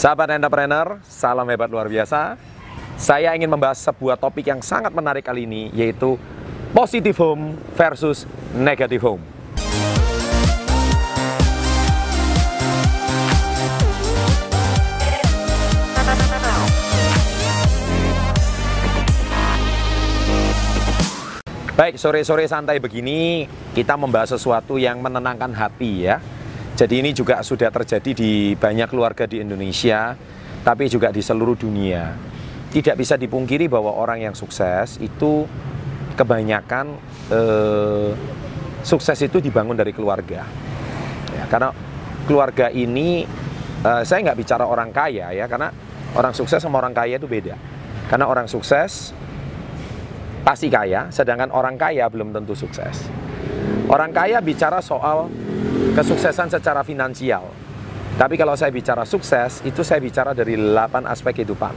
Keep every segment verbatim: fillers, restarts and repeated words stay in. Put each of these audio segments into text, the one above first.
Sahabat entrepreneur, salam hebat luar biasa. Saya ingin membahas sebuah topik yang sangat menarik kali ini, yaitu positive home versus negative home. Baik, sore-sore santai begini kita membahas sesuatu yang menenangkan hati ya. Jadi ini juga sudah terjadi di banyak keluarga di Indonesia, tapi juga di seluruh dunia. Tidak bisa dipungkiri bahwa orang yang sukses itu kebanyakan eh, sukses itu dibangun dari keluarga. Ya, karena keluarga ini, eh, saya nggak bicara orang kaya ya, karena orang sukses sama orang kaya itu beda. Karena orang sukses pasti kaya, sedangkan orang kaya belum tentu sukses. Orang kaya bicara soal kesuksesan secara finansial. Tapi kalau saya bicara sukses, itu saya bicara dari delapan aspek kehidupan.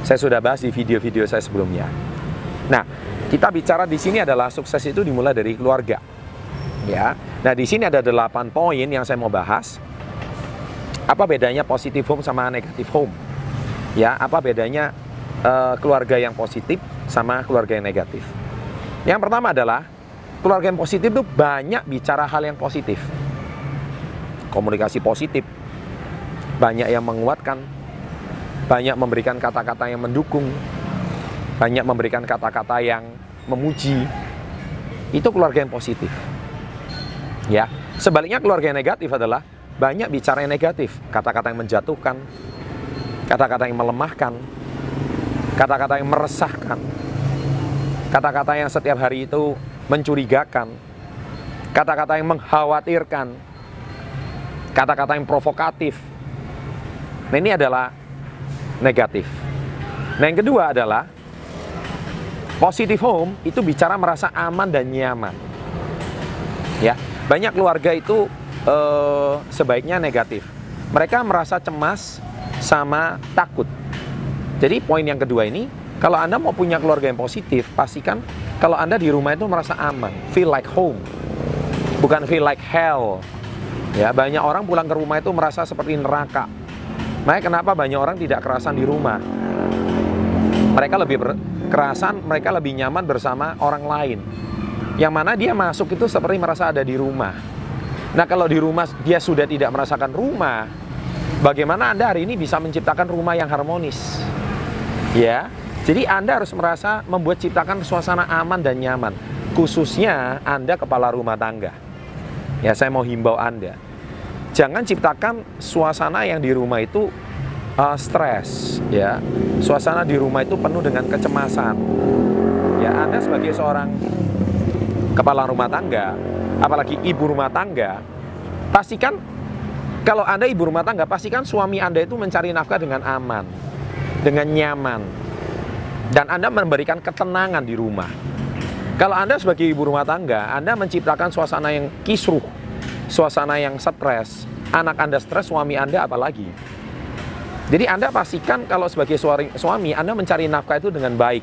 Saya sudah bahas di video-video saya sebelumnya. Nah, kita bicara di sini adalah sukses itu dimulai dari keluarga. Ya. Nah, di sini ada delapan poin yang saya mau bahas. Apa bedanya positive home sama negative home? Ya, apa bedanya uh, keluarga yang positif sama keluarga yang negatif? Yang pertama adalah keluarga yang positif itu banyak bicara hal yang positif. Komunikasi positif, banyak yang menguatkan, banyak memberikan kata-kata yang mendukung, banyak memberikan kata-kata yang memuji. Itu keluarga yang positif. Ya, sebaliknya keluarga yang negatif adalah banyak bicara yang negatif, kata-kata yang menjatuhkan, kata-kata yang melemahkan, kata-kata yang meresahkan, kata-kata yang setiap hari itu mencurigakan, kata-kata yang mengkhawatirkan, kata-kata yang provokatif. Nah, ini adalah negatif. Nah, yang kedua adalah positive home itu bicara merasa aman dan nyaman. Ya, banyak keluarga itu eh, sebaiknya negatif. Mereka merasa cemas sama takut. Jadi poin yang kedua ini, kalau Anda mau punya keluarga yang positif, pastikan kalau Anda di rumah itu merasa aman, feel like home, bukan feel like hell. Ya, banyak orang pulang ke rumah itu merasa seperti neraka. Makanya kenapa banyak orang tidak kerasan di rumah. Mereka lebih kerasan, mereka lebih nyaman bersama orang lain. Yang mana dia masuk itu seperti merasa ada di rumah. Nah, kalau di rumah dia sudah tidak merasakan rumah, bagaimana Anda hari ini bisa menciptakan rumah yang harmonis? Ya, jadi Anda harus merasa membuat ciptakan suasana aman dan nyaman. Khususnya Anda kepala rumah tangga. Ya, saya mau himbau Anda, jangan ciptakan suasana yang di rumah itu uh, stres, ya. Suasana di rumah itu penuh dengan kecemasan. Ya, Anda sebagai seorang kepala rumah tangga, apalagi ibu rumah tangga, pastikan kalau Anda ibu rumah tangga, pastikan suami Anda itu mencari nafkah dengan aman, dengan nyaman, dan Anda memberikan ketenangan di rumah. Kalau Anda sebagai ibu rumah tangga, Anda menciptakan suasana yang kisruh, suasana yang stres, anak Anda stres, suami Anda apalagi. Jadi Anda pastikan kalau sebagai suami, Anda mencari nafkah itu dengan baik.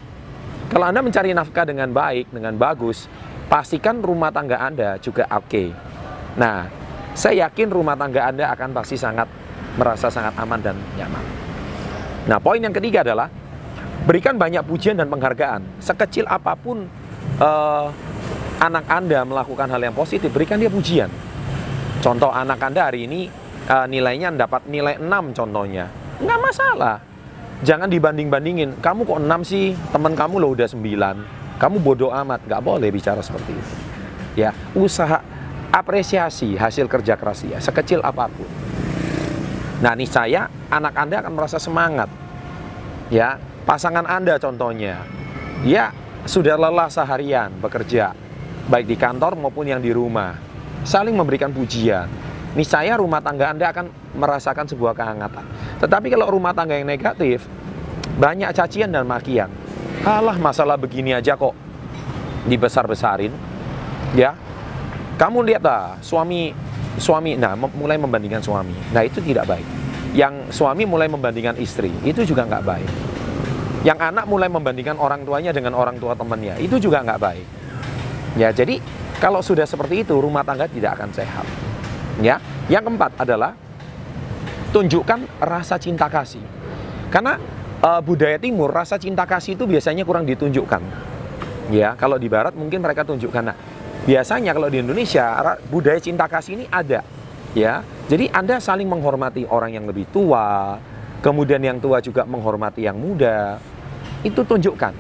Kalau Anda mencari nafkah dengan baik, dengan bagus, pastikan rumah tangga Anda juga oke. Okay. Nah, saya yakin rumah tangga Anda akan pasti sangat merasa sangat aman dan nyaman. Nah, poin yang ketiga adalah berikan banyak pujian dan penghargaan, sekecil apapun. Uh, anak Anda melakukan hal yang positif, berikan dia pujian. Contoh anak Anda hari ini uh, nilainya dapat nilai enam contohnya. Nggak masalah. Jangan dibanding-bandingin. Kamu kok enam sih? Teman kamu loh udah sembilan. Kamu bodoh amat. Nggak boleh bicara seperti itu. Ya, usaha, apresiasi hasil kerja keras dia, sekecil apapun. Nah, niscaya anak Anda akan merasa semangat. Ya, pasangan Anda contohnya. Ya, sudah lelah seharian bekerja, baik di kantor maupun yang di rumah, saling memberikan pujian. Niscaya rumah tangga Anda akan merasakan sebuah kehangatan. Tetapi kalau rumah tangga yang negatif, banyak cacian dan makian. Alah, masalah begini aja kok dibesar-besarin, ya. Kamu lihat lah, suami suami, nah mulai membandingkan suami. Nah, itu tidak baik. Yang suami mulai membandingkan istri, itu juga nggak baik. Yang anak mulai membandingkan orang tuanya dengan orang tua temannya, itu juga nggak baik. Ya, jadi kalau sudah seperti itu, rumah tangga tidak akan sehat. Ya, yang keempat adalah tunjukkan rasa cinta kasih. Karena uh, budaya Timur, rasa cinta kasih itu biasanya kurang ditunjukkan. Ya, kalau di Barat mungkin mereka tunjukkan. Nah, biasanya kalau di Indonesia budaya cinta kasih ini ada. Ya, jadi Anda saling menghormati orang yang lebih tua, kemudian yang tua juga menghormati yang muda. Itu tunjukkan.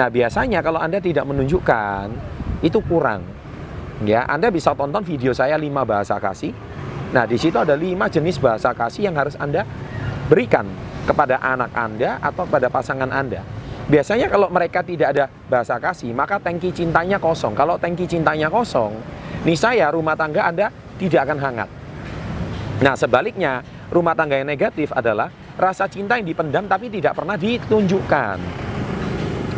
Nah, biasanya kalau Anda tidak menunjukkan, itu kurang. Ya, Anda bisa tonton video saya lima bahasa kasih. Nah, di situ ada lima jenis bahasa kasih yang harus Anda berikan kepada anak Anda atau kepada pasangan Anda. Biasanya kalau mereka tidak ada bahasa kasih, maka tangki cintanya kosong. Kalau tangki cintanya kosong, niscaya rumah tangga Anda tidak akan hangat. Nah, sebaliknya, rumah tangga yang negatif adalah rasa cinta yang dipendam tapi tidak pernah ditunjukkan.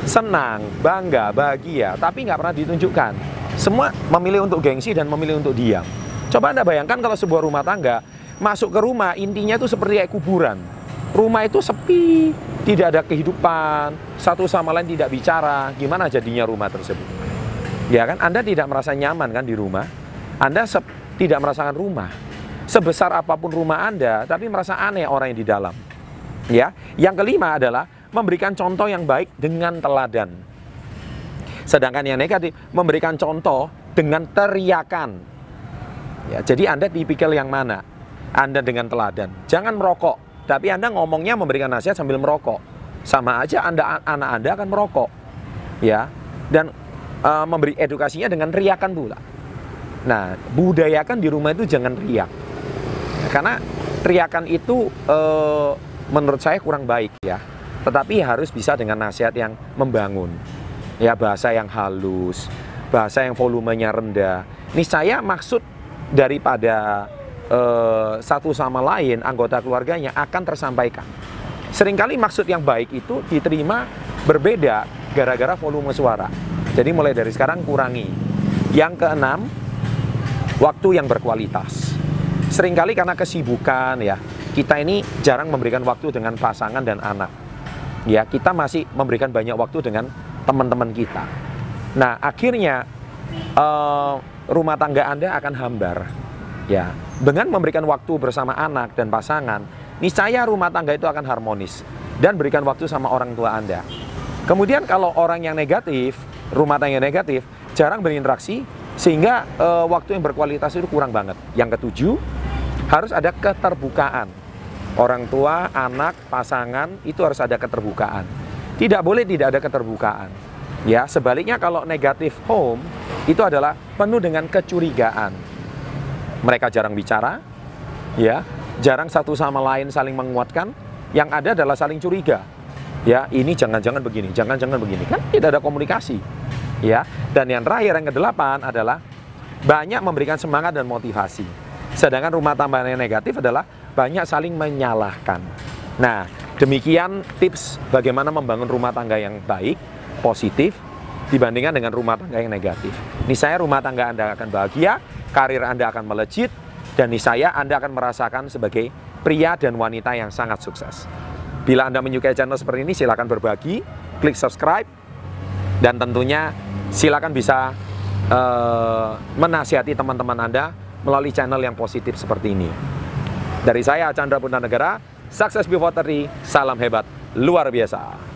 Senang, bangga, bahagia, tapi nggak pernah ditunjukkan. Semua memilih untuk gengsi dan memilih untuk diam. Coba Anda bayangkan kalau sebuah rumah tangga masuk ke rumah, intinya itu seperti kayak kuburan. Rumah itu sepi, tidak ada kehidupan, satu sama lain tidak bicara. Gimana jadinya rumah tersebut? Ya kan, Anda tidak merasa nyaman kan di rumah. Anda tidak merasakan rumah. Sebesar apapun rumah Anda, tapi merasa aneh orang yang di dalam. Ya, yang kelima adalah memberikan contoh yang baik dengan teladan. Sedangkan yang negatif memberikan contoh dengan teriakan. Ya, jadi Anda tipikal yang mana? Anda dengan teladan. Jangan merokok, tapi Anda ngomongnya memberikan nasihat sambil merokok. Sama aja Anda, anak Anda akan merokok. Ya, dan uh, memberi edukasinya dengan teriakan pula. Nah, budayakan di rumah itu jangan riak. Karena teriakan itu e, menurut saya kurang baik ya. Tetapi harus bisa dengan nasihat yang membangun. Ya, bahasa yang halus, bahasa yang volumenya rendah. Ini saya maksud daripada e, satu sama lain anggota keluarganya akan tersampaikan. Seringkali maksud yang baik itu diterima berbeda gara-gara volume suara. Jadi mulai dari sekarang kurangi. Yang keenam, waktu yang berkualitas. Seringkali karena kesibukan ya, kita ini jarang memberikan waktu dengan pasangan dan anak. Ya, kita masih memberikan banyak waktu dengan teman-teman kita. Nah, akhirnya uh, rumah tangga Anda akan hambar. Ya, dengan memberikan waktu bersama anak dan pasangan, niscaya rumah tangga itu akan harmonis. Dan berikan waktu sama orang tua Anda. Kemudian kalau orang yang negatif, rumah tangga negatif, jarang berinteraksi. Sehingga e, waktu yang berkualitas itu kurang banget. Yang ketujuh, harus ada keterbukaan. Orang tua, anak, pasangan itu harus ada keterbukaan. Tidak boleh tidak ada keterbukaan. Ya, sebaliknya kalau negatif home itu adalah penuh dengan kecurigaan. Mereka jarang bicara, ya, jarang satu sama lain saling menguatkan. Yang ada adalah saling curiga. Ya, ini jangan-jangan begini, jangan-jangan begini. Kan tidak ada komunikasi. Ya, dan yang terakhir yang kedelapan adalah banyak memberikan semangat dan motivasi. Sedangkan rumah tangga yang negatif adalah banyak saling menyalahkan. Nah, demikian tips bagaimana membangun rumah tangga yang baik, positif dibandingkan dengan rumah tangga yang negatif. Niscaya rumah tangga Anda akan bahagia, karir Anda akan melejit, dan niscaya Anda akan merasakan sebagai pria dan wanita yang sangat sukses. Bila Anda menyukai channel seperti ini, silakan berbagi, klik subscribe, dan tentunya silakan bisa uh, menasihati teman-teman Anda melalui channel yang positif seperti ini. Dari saya, Chandra Pundanegara, Sukses Before tiga puluh, salam hebat luar biasa.